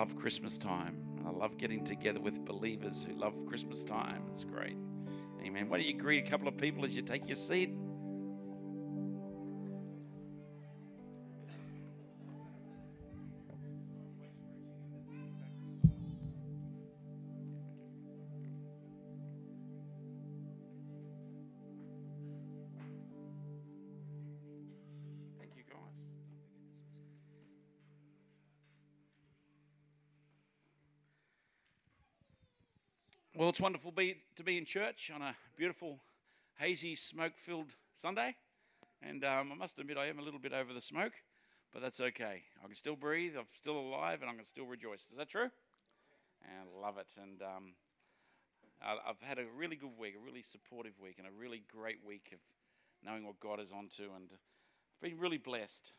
love Christmas time. And I love getting together with believers who love Christmas time. It's great. Amen. Why don't you greet a couple of people as you take your seat? Well, it's wonderful to be in church on a beautiful, hazy, smoke-filled Sunday. And I must admit, I am a little bit over the smoke, but that's okay. I can still breathe, I'm still alive, and I can still rejoice. Is that true? And I love it. And I've had a really good week, a really supportive week, and a really great week of knowing what God is onto. And I've been really blessed.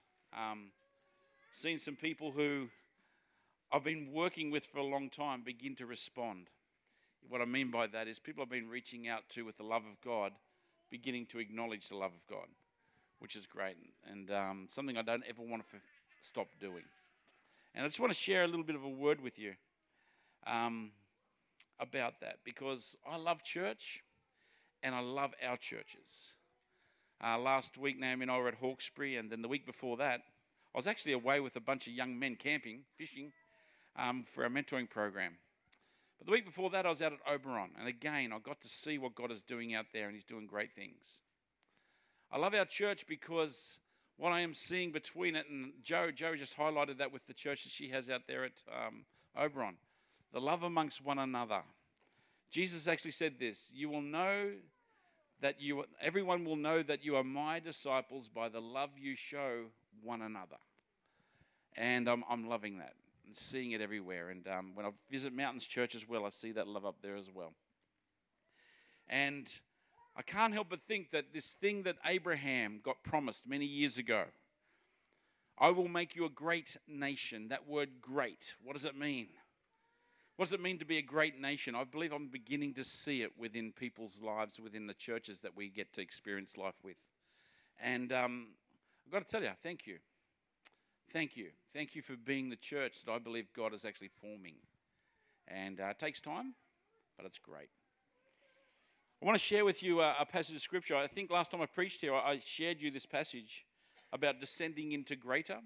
Seen some people who I've been working with for a long time begin to respond. What I mean by that is people I've been reaching out to with the love of God, beginning to acknowledge the love of God, which is great, and something I don't ever want to stop doing. And I just want to share a little bit of a word with you about that, because I love church, and I love our churches. Last week, Naomi and I were at Hawkesbury, and then the week before that, I was actually away with a bunch of young men camping, fishing, for our mentoring program. But the week before that, I was out at Oberon. And again, I got to see what God is doing out there, and he's doing great things. I love our church because what I am seeing between it, and Joe just highlighted that with the church that she has out there at Oberon, the love amongst one another. Jesus actually said this, you will know that everyone will know that you are my disciples by the love you show one another. And I'm loving that. Seeing it everywhere, and when I visit Mountains Church as well, I see that love up there as well. And I can't help but think that this thing that Abraham got promised many years ago, I will make you a great nation. That word great, what does it mean? What does it mean to be a great nation? I believe I'm beginning to see it within people's lives, within the churches that we get to experience life with. And I've got to tell you, thank you. Thank you. Thank you for being the church that I believe God is actually forming. And it takes time, but it's great. I want to share with you a passage of Scripture. I think last time I preached here, I shared you this passage about descending into greater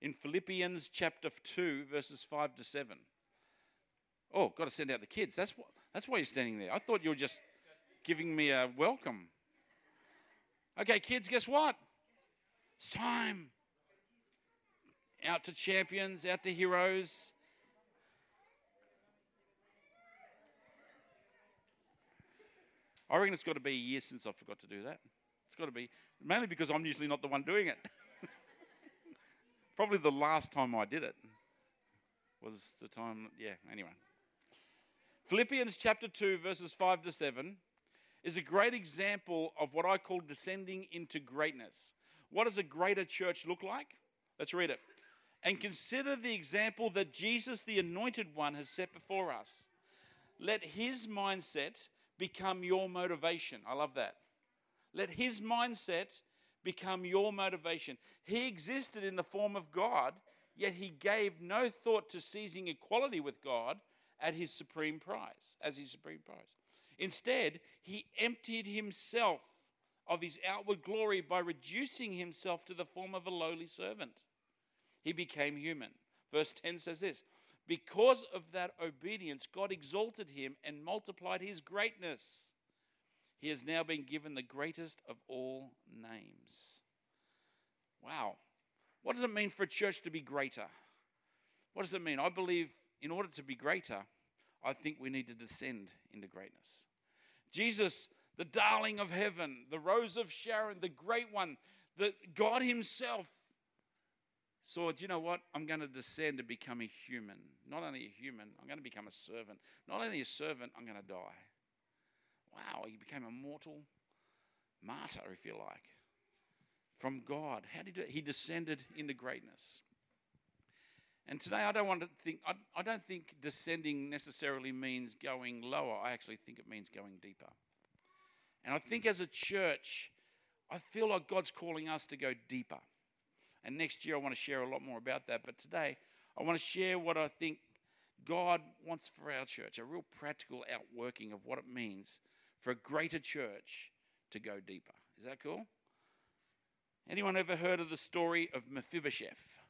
in Philippians chapter 2, verses 5 to 7. Oh, got to send out the kids. That's why you're standing there. I thought you were just giving me a welcome. Okay, kids, guess what? It's time. Out to champions, out to heroes. I reckon it's got to be a year since I forgot to do that. It's got to be, mainly because I'm usually not the one doing it. Probably the last time I did it was the time, anyway. Philippians chapter 2, verses 5 to 7 is a great example of what I call descending into greatness. What does a greater church look like? Let's read it. And consider the example that Jesus, the Anointed One, has set before us. Let his mindset become your motivation. I love that. Let his mindset become your motivation. He existed in the form of God, yet he gave no thought to seizing equality with God at his supreme prize, as his supreme prize. Instead, he emptied himself of his outward glory by reducing himself to the form of a lowly servant. He became human. Verse 10 says this, because of that obedience, God exalted him and multiplied his greatness. He has now been given the greatest of all names. Wow. What does it mean for a church to be greater? What does it mean? I believe in order to be greater, I think we need to descend into greatness. Jesus, the darling of heaven, the rose of Sharon, the great one, the God himself, so do you know what? I'm going to descend to become a human. Not only a human, I'm going to become a servant. Not only a servant, I'm going to die. Wow, he became a mortal martyr, if you like, from God. How did he descended into greatness? And today, I don't think descending necessarily means going lower. I actually think it means going deeper. And I think as a church, I feel like God's calling us to go deeper. And next year, I want to share a lot more about that. But today, I want to share what I think God wants for our church, a real practical outworking of what it means for a greater church to go deeper. Is that cool? Anyone ever heard of the story of Mephibosheth?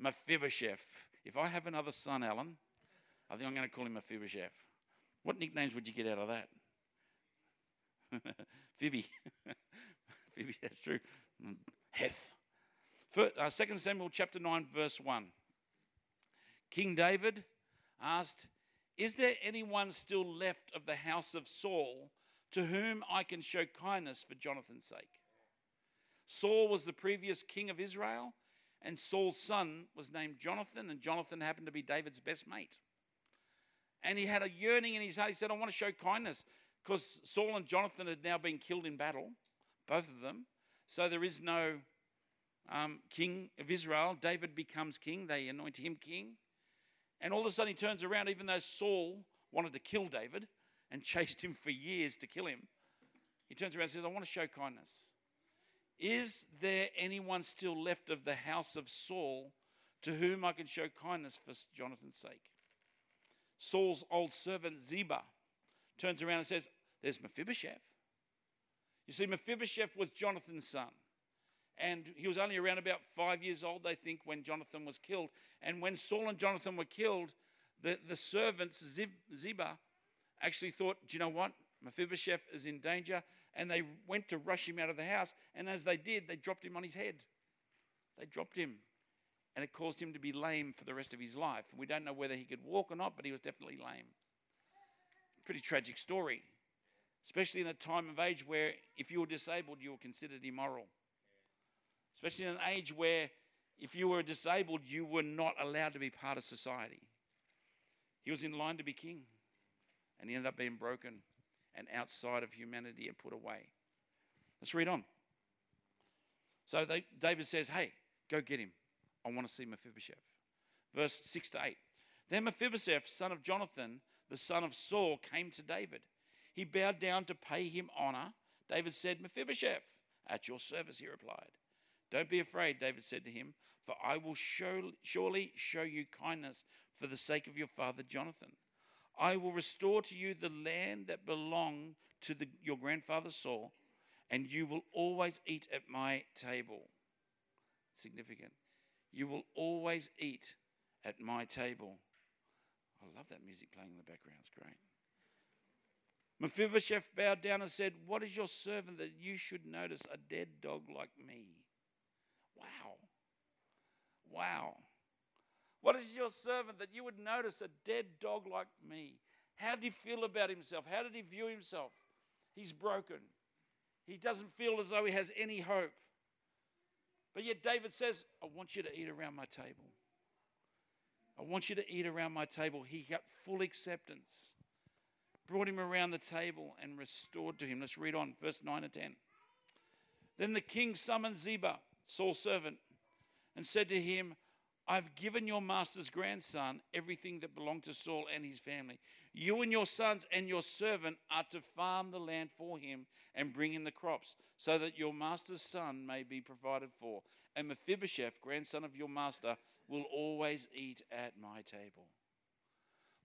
Mephibosheth. If I have another son, Alan, I think I'm going to call him Mephibosheth. What nicknames would you get out of that? Phoebe. Phoebe, that's true. Heth. 2 Samuel chapter 9, verse 1. King David asked, "Is there anyone still left of the house of Saul to whom I can show kindness for Jonathan's sake?" Saul was the previous king of Israel, and Saul's son was named Jonathan, and Jonathan happened to be David's best mate. And he had a yearning in his heart. He said, "I want to show kindness," because Saul and Jonathan had now been killed in battle, both of them. So there is no king of Israel. David becomes king. They anoint him king. And all of a sudden he turns around, even though Saul wanted to kill David and chased him for years to kill him. He turns around and says, "I want to show kindness. Is there anyone still left of the house of Saul to whom I can show kindness for Jonathan's sake?" Saul's old servant Ziba turns around and says, "There's Mephibosheth." You see, Mephibosheth was Jonathan's son. And he was only around about 5 years old, they think, when Jonathan was killed. And when Saul and Jonathan were killed, the servants, Ziba, actually thought, "Do you know what? Mephibosheth is in danger." And they went to rush him out of the house. And as they did, they dropped him on his head. They dropped him. And it caused him to be lame for the rest of his life. We don't know whether he could walk or not, but he was definitely lame. Pretty tragic story. Especially in a time of age where if you were disabled, you were considered immoral. Especially in an age where if you were disabled, you were not allowed to be part of society. He was in line to be king. And he ended up being broken and outside of humanity and put away. Let's read on. So David says, "Hey, go get him. I want to see Mephibosheth." Verse 6 to 8. "Then Mephibosheth, son of Jonathan, the son of Saul, came to David. He bowed down to pay him honor. David said, 'Mephibosheth, at your service,' he replied. 'Don't be afraid,' David said to him, 'for I will surely show you kindness for the sake of your father Jonathan. I will restore to you the land that belonged to your grandfather Saul, and you will always eat at my table.'" Significant. "You will always eat at my table." I love that music playing in the background. It's great. "Mephibosheth bowed down and said, 'What is your servant that you should notice a dead dog like me?'" Wow. Wow. "What is your servant that you would notice a dead dog like me?" How did he feel about himself? How did he view himself? He's broken. He doesn't feel as though he has any hope. But yet David says, "I want you to eat around my table. I want you to eat around my table." He got full acceptance. Brought him around the table and restored to him. Let's read on, verse 9 and 10. "Then the king summoned Ziba, Saul's servant, and said to him, 'I've given your master's grandson everything that belonged to Saul and his family. You and your sons and your servant are to farm the land for him and bring in the crops, so that your master's son may be provided for. And Mephibosheth, grandson of your master, will always eat at my table.'"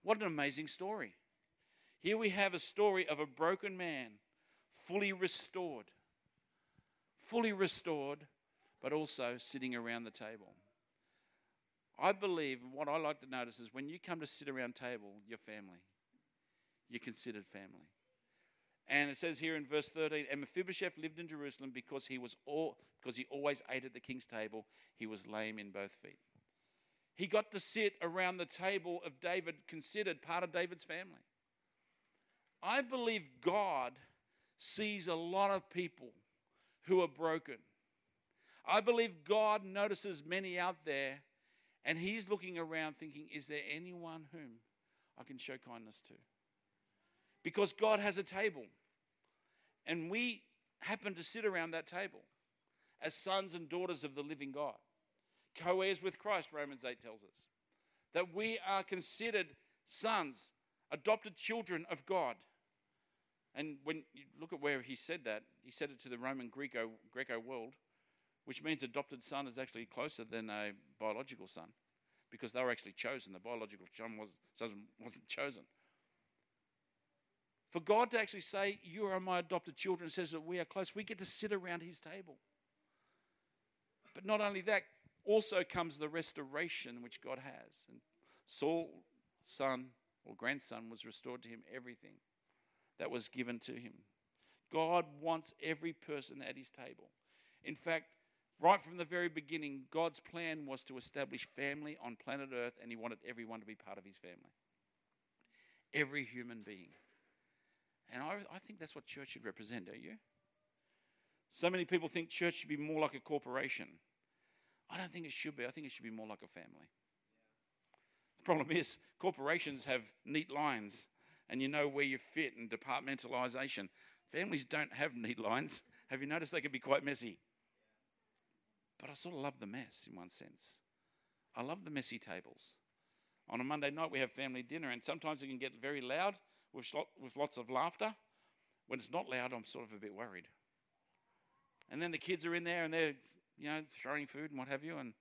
What an amazing story. Here we have a story of a broken man, fully restored, but also sitting around the table. I believe, and what I like to notice is when you come to sit around table, your family, you're considered family. And it says here in verse 13, "And Mephibosheth lived in Jerusalem because he always ate at the king's table. He was lame in both feet." He got to sit around the table of David, considered part of David's family. I believe God sees a lot of people who are broken. I believe God notices many out there, and he's looking around thinking, "Is there anyone whom I can show kindness to?" Because God has a table, and we happen to sit around that table as sons and daughters of the living God, co-heirs with Christ, Romans 8 tells us, that we are considered sons, adopted children of God. And when you look at where he said that, he said it to the Roman Greco world, which means adopted son is actually closer than a biological son. because they were actually chosen. The biological son wasn't chosen. For God to actually say, you are my adopted children, says that we are close. We get to sit around his table. But not only that, also comes the restoration which God has. And Saul's son or grandson was restored to him, everything that was given to him. God wants every person at his table. In fact, right from the very beginning, God's plan was to establish family on planet Earth, and he wanted everyone to be part of his family. Every human being. And I think that's what church should represent, don't you? So many people think church should be more like a corporation. I don't think it should be. I think it should be more like a family. The problem is, corporations have neat lines, and you know where you fit, and departmentalization. Families don't have neat lines. Have you noticed they can be quite messy? But I sort of love the mess in one sense. I love the messy tables. On a Monday night, we have family dinner, and sometimes it can get very loud with lots of laughter. When it's not loud, I'm sort of a bit worried. And then the kids are in there, and they're throwing food and what have you, and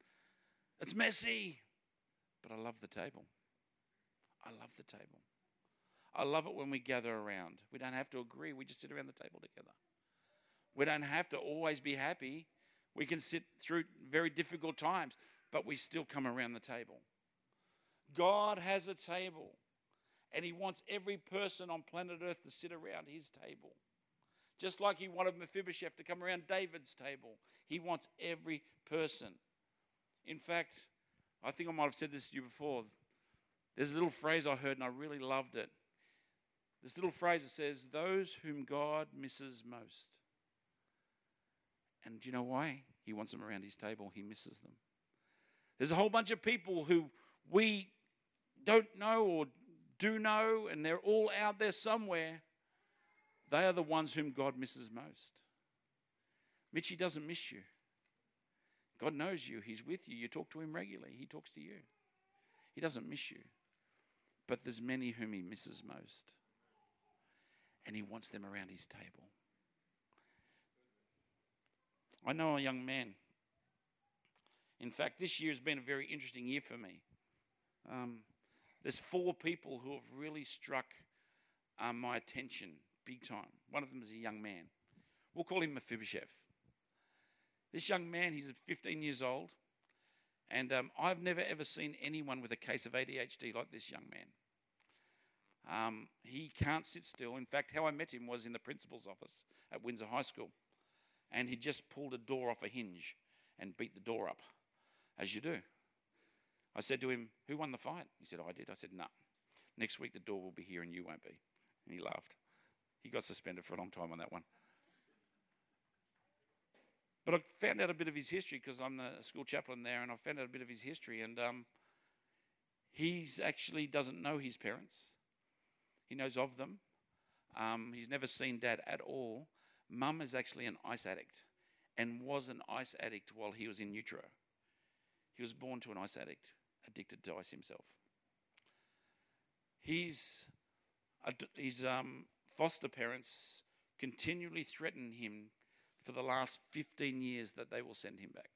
it's messy. But I love the table. I love the table. I love it when we gather around. We don't have to agree. We just sit around the table together. We don't have to always be happy. We can sit through very difficult times, but we still come around the table. God has a table, and he wants every person on planet Earth to sit around his table. Just like he wanted Mephibosheth to come around David's table. He wants every person. In fact, I think I might have said this to you before. There's a little phrase I heard and I really loved it. This little phrase that says, those whom God misses most. And do you know why? He wants them around his table. He misses them. There's a whole bunch of people who we don't know or do know, and they're all out there somewhere. They are the ones whom God misses most. Mitchie doesn't miss you. God knows you. He's with you. You talk to him regularly. He talks to you. He doesn't miss you. But there's many whom he misses most. And he wants them around his table. I know a young man. In fact, this year has been a very interesting year for me. There's four people who have really struck my attention big time. One of them is a young man. We'll call him Mephibosheth. This young man, he's 15 years old, and I've never ever seen anyone with a case of ADHD like this young man. He can't sit still. In fact, how I met him was in the principal's office at Windsor High School, and he just pulled a door off a hinge and beat the door up, as you do. I said to him, who won the fight? He said, I did. I said, no. Next week the door will be here and you won't be. And he laughed. He got suspended for a long time on that one. But I found out a bit of his history because I'm the school chaplain there, and I found out a bit of his history. And he actually doesn't know his parents. He knows of them. He's never seen Dad at all. Mum is actually an ice addict and was an ice addict while he was in utero. He was born to an ice addict, addicted to ice himself. His foster parents continually threaten him for the last 15 years that they will send him back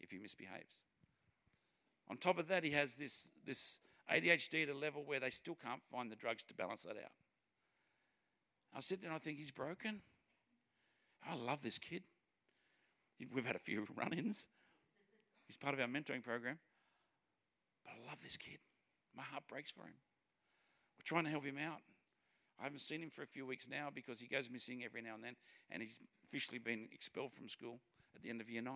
if he misbehaves. On top of that, he has this ADHD at a level where they still can't find the drugs to balance that out. I sit there and I think, he's broken. I love this kid. We've had a few run-ins. He's part of our mentoring program. But I love this kid. My heart breaks for him. We're trying to help him out. I haven't seen him for a few weeks now because he goes missing every now and then, and he's officially been expelled from school at the end of year 9.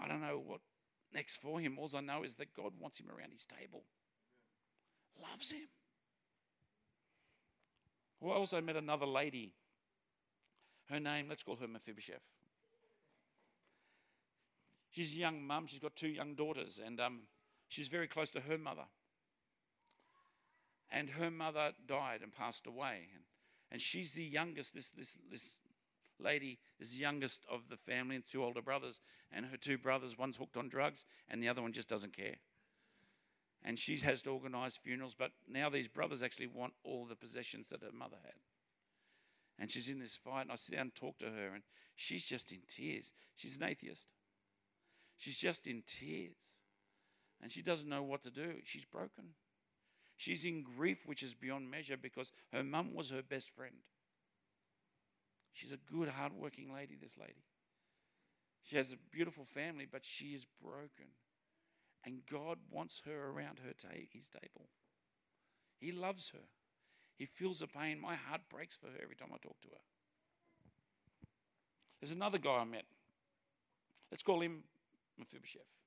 I don't know what next for him. All I know is that God wants him around his table. Loves him. Well, I also met another lady. Her name, let's call her Mephibosheth. She's a young mum. She's got 2 young daughters, and she's very close to her mother. And her mother died and passed away. And she's the youngest. This lady is the youngest of the family and 2 older brothers. And her 2 brothers, one's hooked on drugs and the other one just doesn't care. And she has to organise funerals. But now these brothers actually want all the possessions that her mother had. And she's in this fight, and I sit down and talk to her, and she's just in tears. She's an atheist. She's just in tears. and she doesn't know what to do. She's broken. She's in grief, which is beyond measure, because her mum was her best friend. She's a good, hardworking lady, this lady. She has a beautiful family, but she is broken. And God wants her around his table. He loves her. He feels the pain. My heart breaks for her every time I talk to her. There's another guy I met. Let's call him Mephibosheth.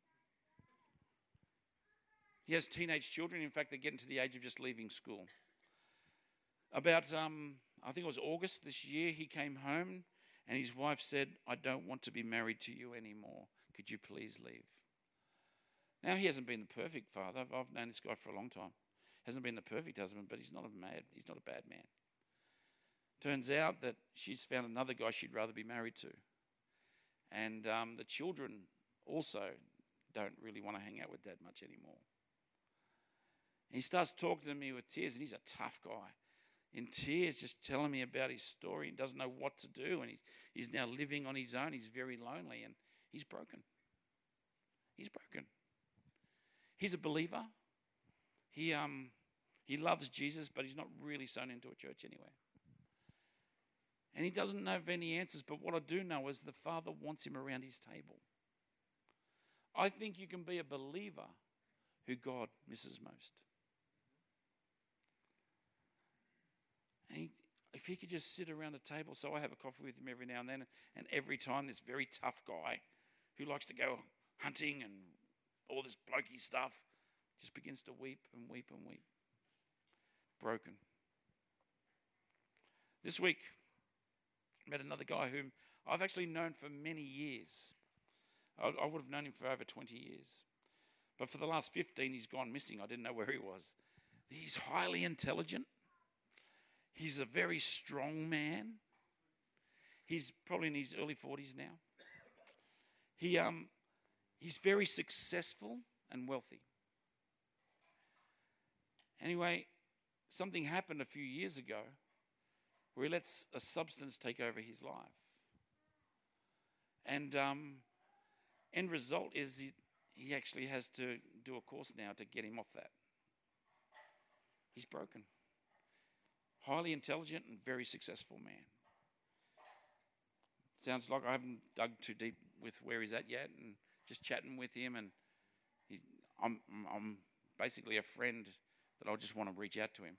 He has teenage children. In fact, they're getting to the age of just leaving school. About, I think it was August this year, he came home and his wife said, "I don't want to be married to you anymore. Could you please leave?" Now, he hasn't been the perfect father. I've known this guy for a long time. Hasn't been the perfect husband, but he's not a bad man. Turns out that she's found another guy she'd rather be married to. And the children also don't really want to hang out with Dad much anymore. He starts talking to me with tears, and he's a tough guy. In tears, just telling me about his story. He doesn't know what to do, and he's now living on his own. He's very lonely, and he's broken. He's broken. He's a believer. He loves Jesus, but he's not really sewn into a church anywhere. And he doesn't know of any answers, but what I do know is the Father wants him around his table. I think you can be a believer who God misses most. If he could just sit around a table, so I have a coffee with him every now and then, and every time this very tough guy who likes to go hunting and all this blokey stuff just begins to weep and weep and weep. Broken. This week, I met another guy whom I've actually known for many years. I would have known him for over 20 years. But for the last 15, he's gone missing. I didn't know where he was. He's highly intelligent. He's a very strong man. He's probably in his early 40s now. He's very successful and wealthy. Anyway, something happened a few years ago where he lets a substance take over his life. And end result is he actually has to do a course now to get him off that. He's broken. Highly intelligent and very successful man. Sounds like I haven't dug too deep with where he's at yet, and just chatting with him, and I'm basically a friend that I just want to reach out to him.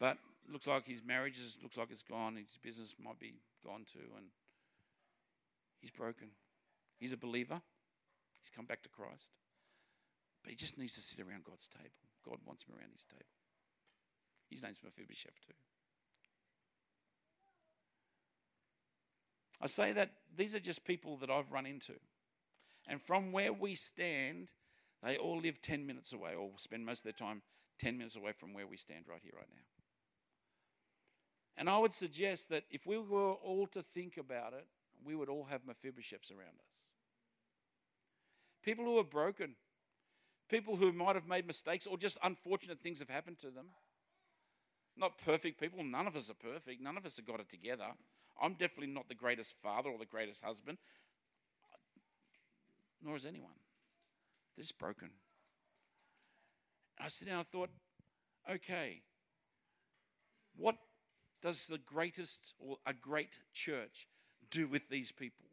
But looks like his marriage looks like it's gone. His business might be gone too, and he's broken. He's a believer. He's come back to Christ. But he just needs to sit around God's table. God wants him around his table. His name's Mephibosheth too. I say that these are just people that I've run into. And from where we stand, they all live 10 minutes away, or spend most of their time 10 minutes away from where we stand right here, right now. And I would suggest that if we were all to think about it, we would all have Mephibosheths around us. People who are broken, people who might have made mistakes, or just unfortunate things have happened to them. Not perfect people. None of us are perfect. None of us have got it together. I'm definitely not the greatest father or the greatest husband, nor is anyone. They're just broken. And I sit down and thought, okay, what does the greatest or a great church do with these people?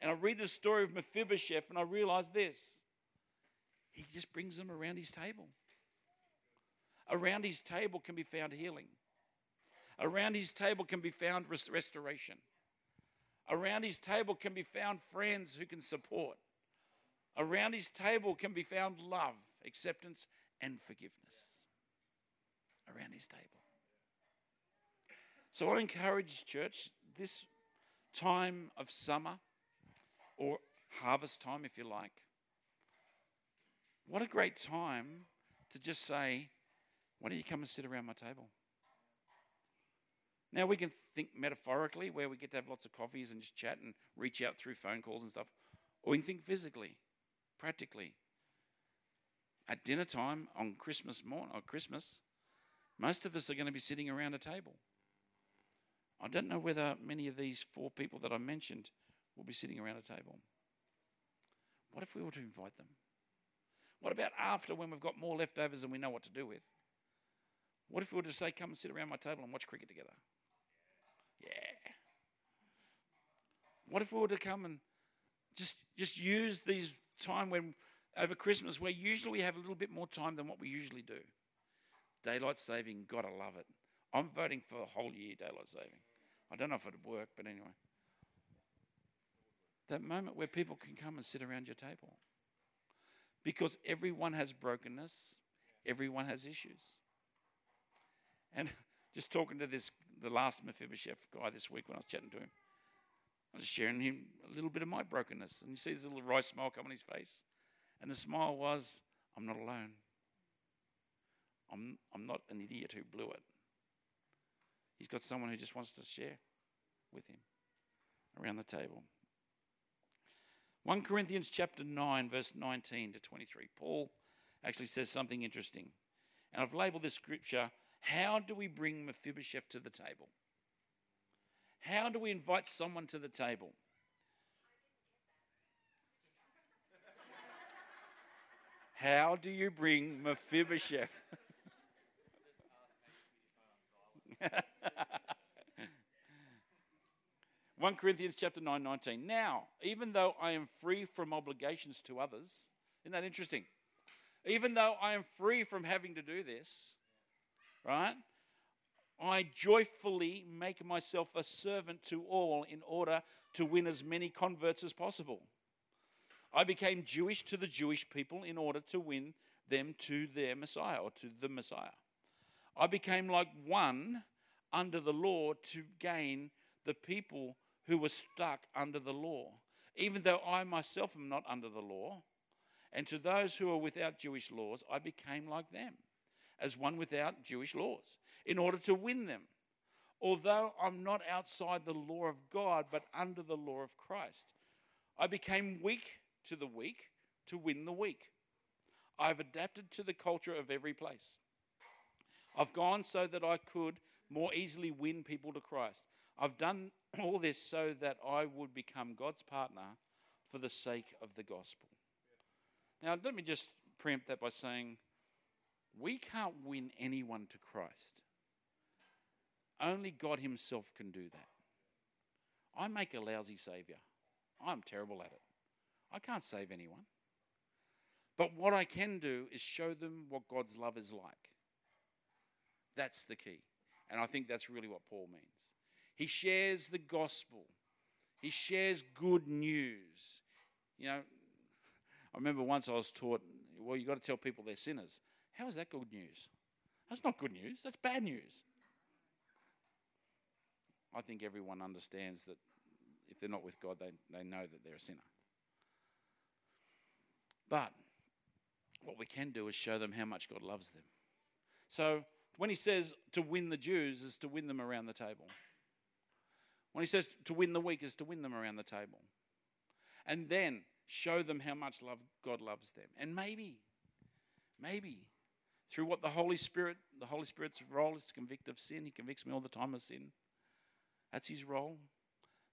And I read the story of Mephibosheth and I realize this. He just brings them around his table. Around his table can be found healing. Around his table can be found restoration. Around his table can be found friends who can support. Around his table can be found love, acceptance, and forgiveness. Around his table. So I encourage church, this time of summer, or harvest time if you like, what a great time to just say, why don't you come and sit around my table? Now we can think metaphorically where we get to have lots of coffees and just chat and reach out through phone calls and stuff. Or we can think physically. Practically, at dinner time on Christmas morning or Christmas, most of us are going to be sitting around a table. I don't know whether many of these four people that I mentioned will be sitting around a table. What if we were to invite them? What about after, when we've got more leftovers than we know what to do with? What if we were to say, come and sit around my table and watch cricket together? Yeah. What if we were to come and just use these time when over Christmas, where usually we have a little bit more time than what we usually do? Daylight saving, gotta love it. I'm voting for the whole year daylight saving. I don't know if it'd work, but anyway. That moment where people can come and sit around your table. Because everyone has brokenness, everyone has issues. And just talking to the last Mephibosheth guy this week when I was chatting to him, I was sharing him a little bit of my brokenness. And you see this little wry smile come on his face. And the smile was, I'm not alone. I'm not an idiot who blew it. He's got someone who just wants to share with him around the table. 1 Corinthians chapter 9, verse 19 to 23. Paul actually says something interesting. And I've labelled this scripture, how do we bring Mephibosheth to the table? How do we invite someone to the table? How do you bring Mephibosheth? One Corinthians chapter 9:19. Now, even though I am free from obligations to others, isn't that interesting? Even though I am free from having to do this, right? I joyfully make myself a servant to all in order to win as many converts as possible. I became Jewish to the Jewish people in order to win them to their Messiah, or to the Messiah. I became like one under the law to gain the people who were stuck under the law, even though I myself am not under the law. And to those who are without Jewish laws, I became like them, as one without Jewish laws, in order to win them. Although I'm not outside the law of God, but under the law of Christ, I became weak to the weak to win the weak. I've adapted to the culture of every place. I've gone so that I could more easily win people to Christ. I've done all this so that I would become God's partner for the sake of the gospel. Now, let me just preempt that by saying, we can't win anyone to Christ. Only God himself can do that. I make a lousy saviour. I'm terrible at it. I can't save anyone. But what I can do is show them what God's love is like. That's the key. And I think that's really what Paul means. He shares the gospel. He shares good news. You know, I remember once I was taught, well, you've got to tell people they're sinners. How is that good news? That's not good news. That's bad news. I think everyone understands that if they're not with God, they know that they're a sinner. But what we can do is show them how much God loves them. So when he says to win the Jews is to win them around the table. When he says to win the weak is to win them around the table. And then show them how much love God loves them. And maybe, through what the Holy Spirit's role is to convict of sin. He convicts me all the time of sin. That's his role.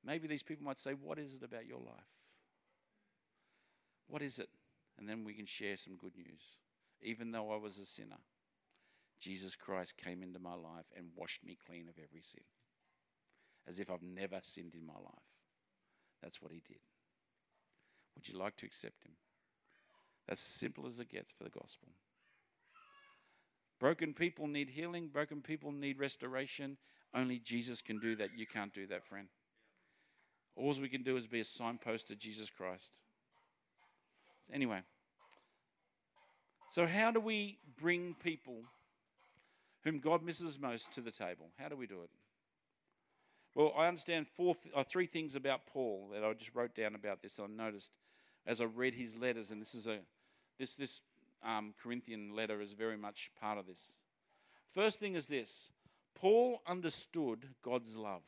Maybe these people might say, what is it about your life? What is it? And then we can share some good news. Even though I was a sinner, Jesus Christ came into my life and washed me clean of every sin. As if I've never sinned in my life. That's what he did. Would you like to accept him? That's as simple as it gets for the gospel. Broken people need healing. Broken people need restoration. Only Jesus can do that. You can't do that, friend. All we can do is be a signpost to Jesus Christ. Anyway. So how do we bring people whom God misses most to the table? How do we do it? Well, I understand three things about Paul that I just wrote down about this. I noticed as I read his letters, and this Corinthian letter is very much part of this. First thing is this. Paul understood God's love.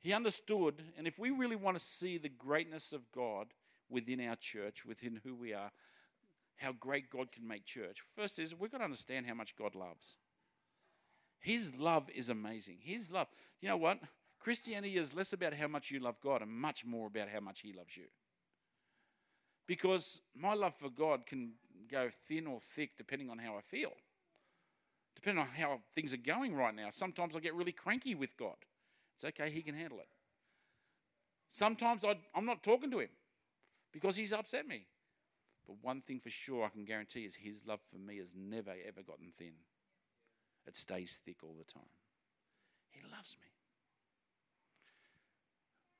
He understood, and if we really want to see the greatness of God within our church, within who we are, how great God can make church, first is we've got to understand how much God loves. His love is amazing. His love. You know what? Christianity is less about how much you love God and much more about how much he loves you. Because my love for God can go thin or thick depending on how I feel. Depending on how things are going right now. Sometimes I get really cranky with God. It's okay, he can handle it. Sometimes I'm not talking to him because he's upset me. But one thing for sure I can guarantee is his love for me has never, ever gotten thin. It stays thick all the time. He loves me.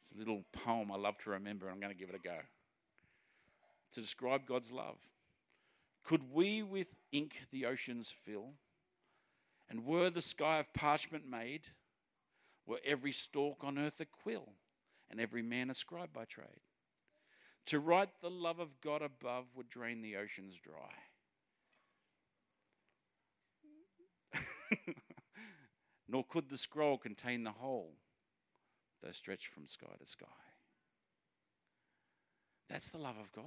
It's a little poem I love to remember, and I'm going to give it a go. To describe God's love. Could we with ink the oceans fill? And were the sky of parchment made? Were every stalk on earth a quill? And every man a scribe by trade? To write the love of God above would drain the oceans dry. Nor could the scroll contain the whole, though stretched from sky to sky. That's the love of God.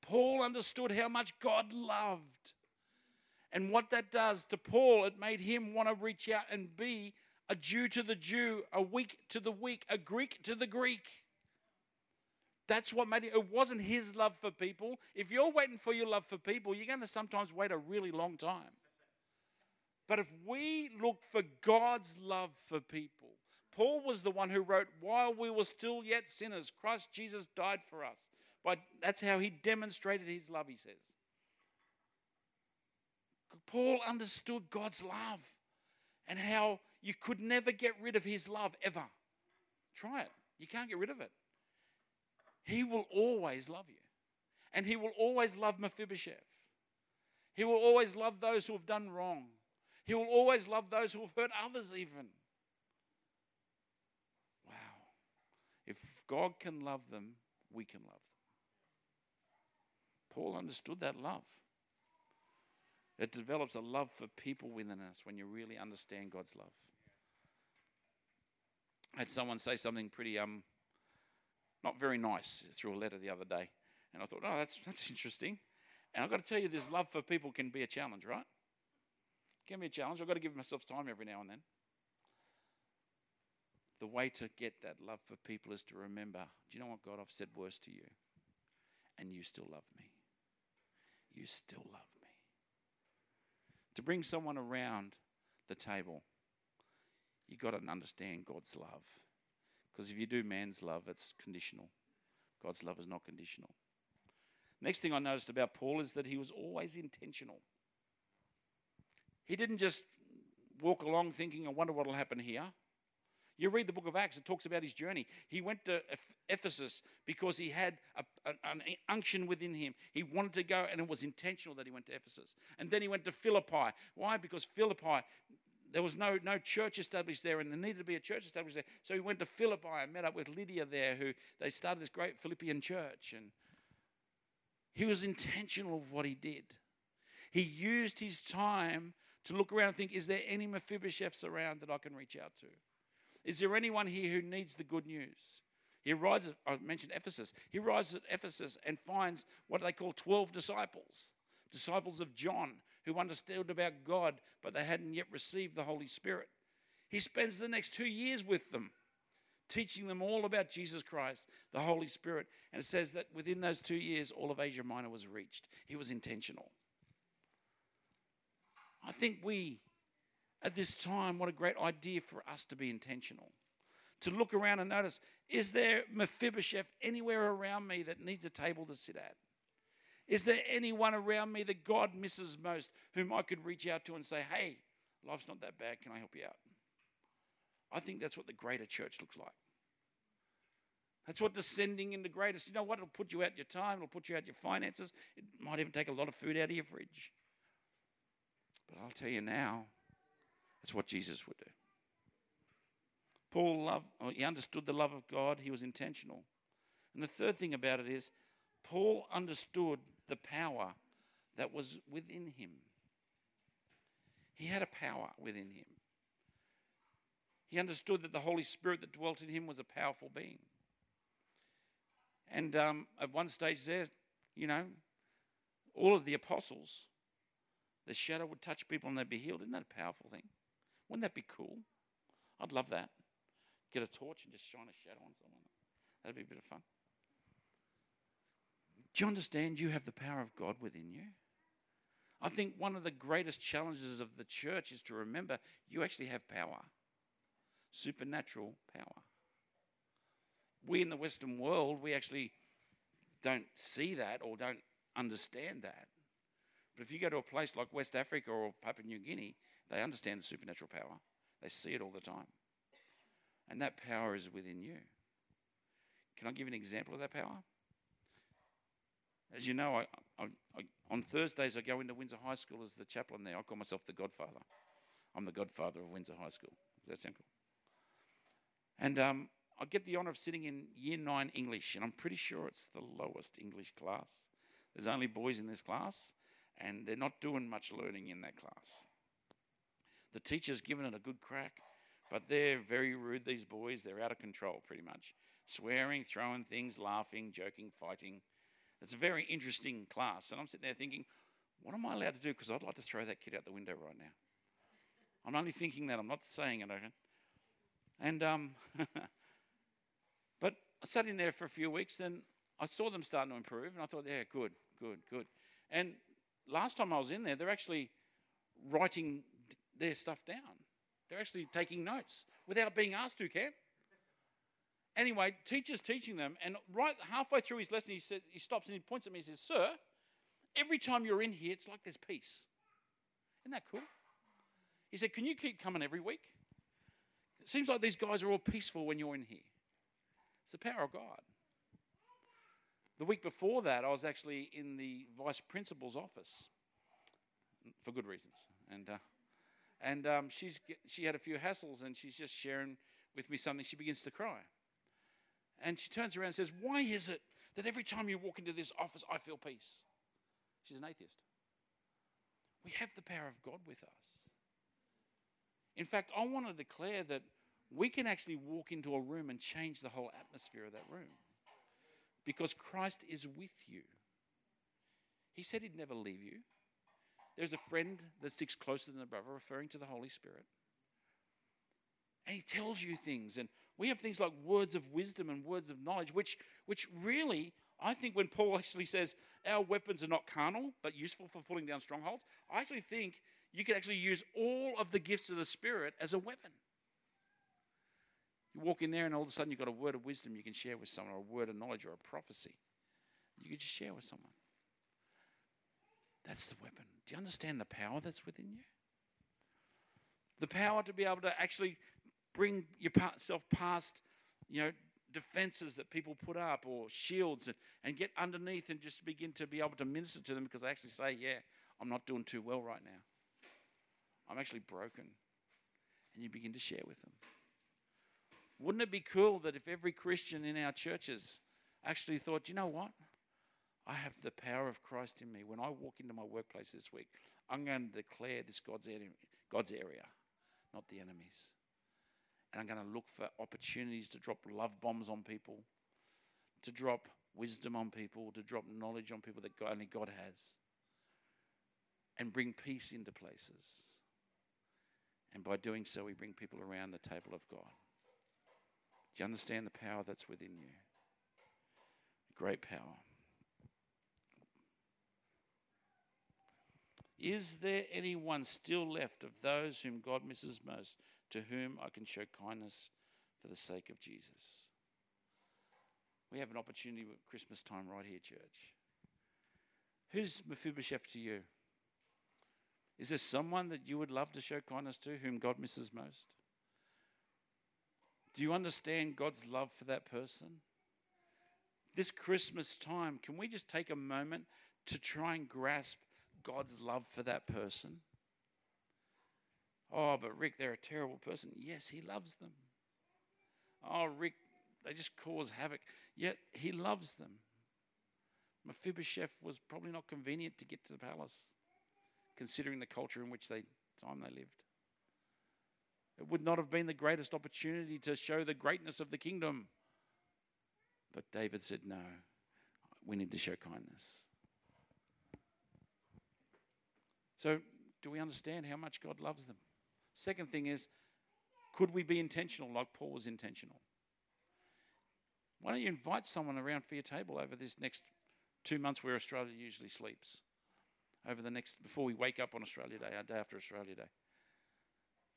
Paul understood how much God loved. And what that does to Paul, it made him want to reach out and be a Jew to the Jew, a weak to the weak, a Greek to the Greek. That's what made it. It wasn't his love for people. If you're waiting for your love for people, you're going to sometimes wait a really long time. But if we look for God's love for people, Paul was the one who wrote, while we were still yet sinners, Christ Jesus died for us. But that's how he demonstrated his love, he says. Paul understood God's love and how you could never get rid of his love, ever. Try it. You can't get rid of it. He will always love you. And he will always love Mephibosheth. He will always love those who have done wrong. He will always love those who have hurt others even. Wow. If God can love them, we can love them. Paul understood that love. It develops a love for people within us when you really understand God's love. I had someone say something pretty not very nice through a letter the other day. And I thought, oh, that's interesting. And I've got to tell you, this love for people can be a challenge, right? It can be a challenge. I've got to give myself time every now and then. The way to get that love for people is to remember, do you know what, God, I've said worse to you. And you still love me. You still love me. To bring someone around the table, you've got to understand God's love. Because if you do man's love, it's conditional. God's love is not conditional. Next thing I noticed about Paul is that he was always intentional. He didn't just walk along thinking, I wonder what will happen here. You read the book of Acts, it talks about his journey. He went to Ephesus because he had an unction within him. He wanted to go, and it was intentional that he went to Ephesus. And then he went to Philippi. Why? Because Philippi, there was no church established there, and there needed to be a church established there. So he went to Philippi and met up with Lydia there, who they started this great Philippian church. And he was intentional of what he did. He used his time to look around and think, is there any Mephibosheths around that I can reach out to? Is there anyone here who needs the good news? He arrives, I mentioned Ephesus. He arrives at Ephesus and finds what they call 12 disciples, disciples of John, who understood about God, but they hadn't yet received the Holy Spirit. He spends the next 2 years with them, teaching them all about Jesus Christ, the Holy Spirit. And it says that within those 2 years, all of Asia Minor was reached. He was intentional. I think we... At this time, what a great idea for us to be intentional. To look around and notice, is there Mephibosheth anywhere around me that needs a table to sit at? Is there anyone around me that God misses most whom I could reach out to and say, hey, life's not that bad, can I help you out? I think that's what the greater church looks like. That's what descending into greatest. You know what, it'll put you out your time, it'll put you out your finances, it might even take a lot of food out of your fridge. But I'll tell you now, that's what Jesus would do. Paul loved, he understood the love of God. He was intentional. And the third thing about it is, Paul understood the power that was within him. He had a power within him. He understood that the Holy Spirit that dwelt in him was a powerful being. And at one stage there, you know, all of the apostles, the shadow would touch people and they'd be healed. Isn't that a powerful thing? Wouldn't that be cool? I'd love that. Get a torch and just shine a shadow on someone. That'd be a bit of fun. Do you understand you have the power of God within you? I think one of the greatest challenges of the church is to remember you actually have power, supernatural power. We in the Western world, we actually don't see that or don't understand that. But if you go to a place like West Africa or Papua New Guinea, they understand the supernatural power. They see it all the time. And that power is within you. Can I give an example of that power? As you know, I on Thursdays I go into Windsor High School as the chaplain there. I call myself the Godfather. I'm the Godfather of Windsor High School. Does that sound cool? And I get the honour of sitting in Year 9 English, and I'm pretty sure it's the lowest English class. There's only boys in this class, and they're not doing much learning in that class. The teacher's given it a good crack, but they're very rude, these boys. They're out of control, pretty much. Swearing, throwing things, laughing, joking, fighting. It's a very interesting class. And I'm sitting there thinking, what am I allowed to do? Because I'd like to throw that kid out the window right now. I'm only thinking that. I'm not saying it. And but I sat in there for a few weeks. Then I saw them starting to improve. And I thought, yeah, good, good, good. And last time I was in there, they're actually writing their stuff down. They're actually taking notes without being asked to, Cam. Anyway, teacher's teaching them, and right halfway through his lesson, he stops and he points at me and says, "Sir, every time you're in here, it's like there's peace. Isn't that cool?" He said, "Can you keep coming every week? It seems like these guys are all peaceful when you're in here." It's the power of God. The week before that, I was actually in the vice principal's office for good reasons, and she had a few hassles, and she's just sharing with me something. She begins to cry, and she turns around and says, "Why is it that every time you walk into this office, I feel peace?" She's an atheist. We have the power of God with us. In fact, I want to declare that we can actually walk into a room and change the whole atmosphere of that room, because Christ is with you. He said he'd never leave you. There's a friend that sticks closer than a brother, referring to the Holy Spirit. And he tells you things. And we have things like words of wisdom and words of knowledge, which really, I think when Paul actually says, our weapons are not carnal, but useful for pulling down strongholds, I actually think you could actually use all of the gifts of the Spirit as a weapon. You walk in there and all of a sudden you've got a word of wisdom you can share with someone, or a word of knowledge, or a prophecy you could just share with someone. That's the weapon. Do you understand the power that's within you? The power to be able to actually bring yourself past, defenses that people put up, or shields, and get underneath and just begin to be able to minister to them, because they actually say, "Yeah, I'm not doing too well right now. I'm actually broken." And you begin to share with them. Wouldn't it be cool that if every Christian in our churches actually thought, "You know what? I have the power of Christ in me. When I walk into my workplace this week, I'm going to declare this God's area, not the enemy's. And I'm going to look for opportunities to drop love bombs on people, to drop wisdom on people, to drop knowledge on people that only God has, and bring peace into places." And by doing so, we bring people around the table of God. Do you understand the power that's within you? Great power. Is there anyone still left of those whom God misses most, to whom I can show kindness for the sake of Jesus? We have an opportunity at Christmas time right here, church. Who's Mephibosheth to you? Is there someone that you would love to show kindness to, whom God misses most? Do you understand God's love for that person? This Christmas time, can we just take a moment to try and grasp God's love for that person? "Oh, but Rick, they're a terrible person." Yes, he loves them. "Oh, Rick, they just cause havoc." Yet he loves them. Mephibosheth was probably not convenient to get to the palace, considering the culture in which they lived. It would not have been the greatest opportunity to show the greatness of the kingdom. But David said, "No, we need to show kindness." So do we understand how much God loves them? Second thing is, could we be intentional like Paul was intentional? Why don't you invite someone around for your table over this next 2 months where Australia usually sleeps. Over the next, before we wake up on Australia Day, our day after Australia Day.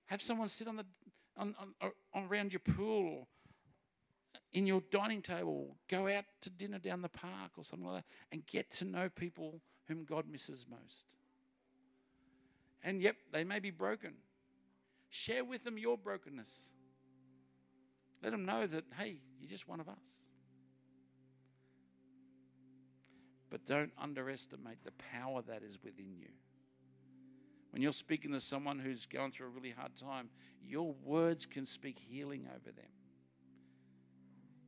Have someone sit on the around your pool, in your dining table. Go out to dinner down the park or something like that, and get to know people whom God misses most. And yep, they may be broken. Share with them your brokenness. Let them know that, hey, you're just one of us. But don't underestimate the power that is within you. When you're speaking to someone who's going through a really hard time, your words can speak healing over them.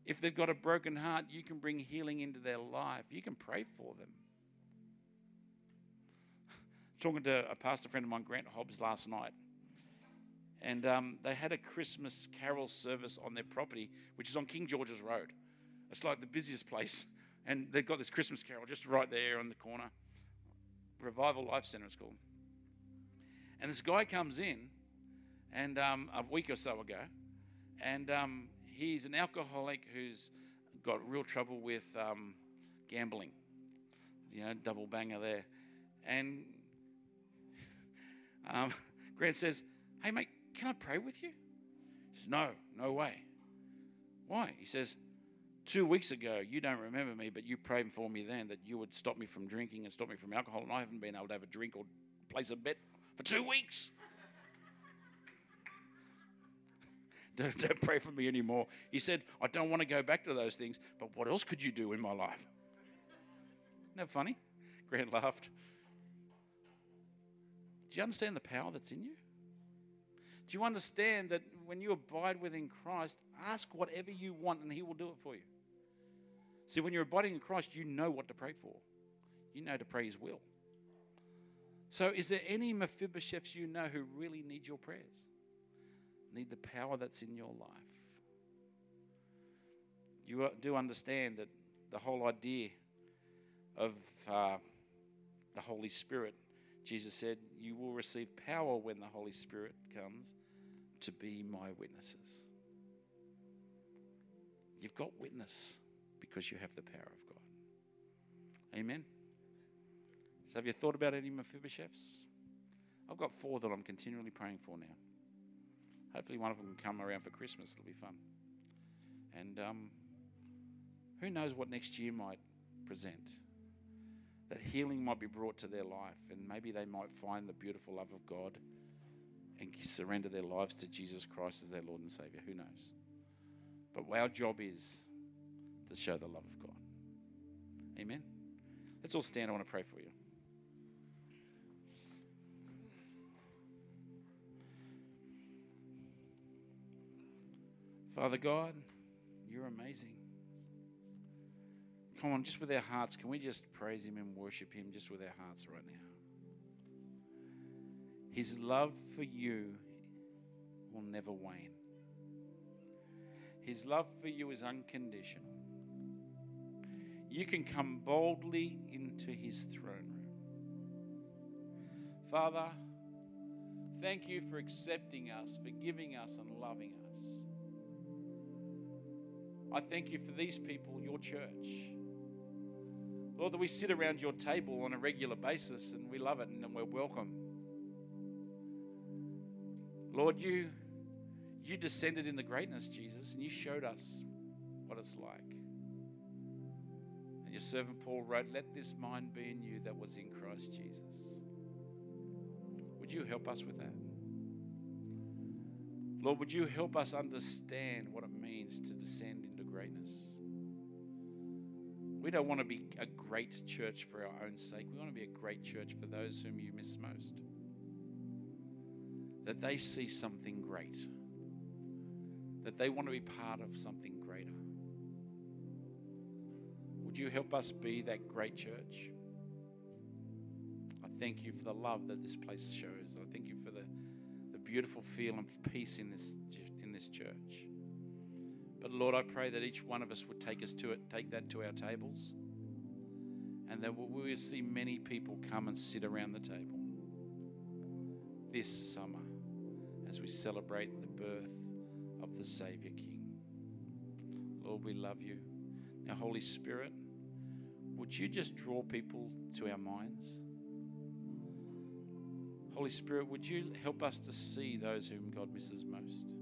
If they've got a broken heart, you can bring healing into their life. You can pray for them. Talking to a pastor friend of mine, Grant Hobbs, last night. And they had a Christmas carol service on their property, which is on King George's Road. It's like the busiest place. And they've got this Christmas carol just right there on the corner. Revival Life Centre, it's called. And this guy comes in, and a week or so ago, and he's an alcoholic who's got real trouble with gambling. You know, double banger there. And Grant says, "Hey, mate, can I pray with you?" He says, "No, no way." "Why?" He says, "2 weeks ago, you don't remember me, but you prayed for me then that you would stop me from drinking and stop me from alcohol, and I haven't been able to have a drink or place a bet for 2 weeks. Don't pray for me anymore." He said, "I don't want to go back to those things, but what else could you do in my life?" Isn't that funny? Grant laughed. Do you understand the power that's in you? Do you understand that when you abide within Christ, ask whatever you want and he will do it for you? See, when you're abiding in Christ, you know what to pray for. You know to pray his will. So is there any Mephibosheths you know who really need your prayers? Need the power that's in your life? You do understand that the whole idea of the Holy Spirit, Jesus said, "You will receive power when the Holy Spirit comes to be my witnesses." You've got witness because you have the power of God. Amen. So have you thought about any Mephibosheths? I've got 4 that I'm continually praying for now. Hopefully one of them can come around for Christmas. It'll be fun. And who knows what next year might present. That healing might be brought to their life, and maybe they might find the beautiful love of God and surrender their lives to Jesus Christ as their Lord and Savior. Who knows? But our job is to show the love of God. Amen. Let's all stand. I want to pray for you. Father God, you're amazing. Come on, just with our hearts, can we just praise him and worship him just with our hearts right now? His love for you will never wane. His love for you is unconditional. You can come boldly into his throne room. Father, thank you for accepting us, for giving us and loving us. I thank you for these people, your church. Lord, that we sit around your table on a regular basis and we love it and then we're welcome. Lord, you descended in the greatness, Jesus, and you showed us what it's like. And your servant Paul wrote, "Let this mind be in you that was in Christ Jesus." Would you help us with that? Lord, would you help us understand what it means to descend into greatness? We don't want to be a great church for our own sake. We want to be a great church for those whom you miss most. That they see something great. That they want to be part of something greater. Would you help us be that great church? I thank you for the love that this place shows. I thank you for the beautiful feel of peace in this church. But Lord, I pray that each one of us would take us to it, take that to our tables, and that we will see many people come and sit around the table this summer as we celebrate the birth of the Saviour King. Lord, we love you. Now, Holy Spirit, Would you just draw people to our minds? Holy Spirit, would you help us to see those whom God misses most?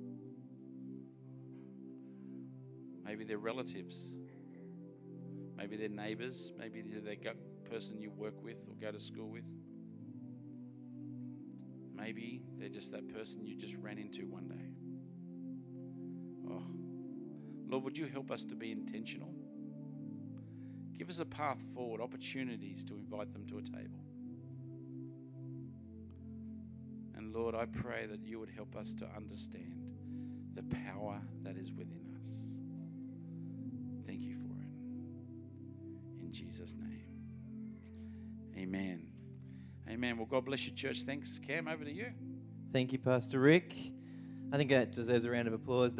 Maybe their relatives, maybe their neighbours, maybe their person you work with or go to school with. Maybe they're just that person you just ran into one day. Oh, Lord, would you help us to be intentional? Give us a path forward, opportunities to invite them to a table. And Lord, I pray that you would help us to understand the power that is within us. Thank you for it. In Jesus' name. Amen. Amen. Well, God bless you, church. Thanks. Cam, over to you. Thank you, Pastor Rick. I think that deserves a round of applause, doesn't it?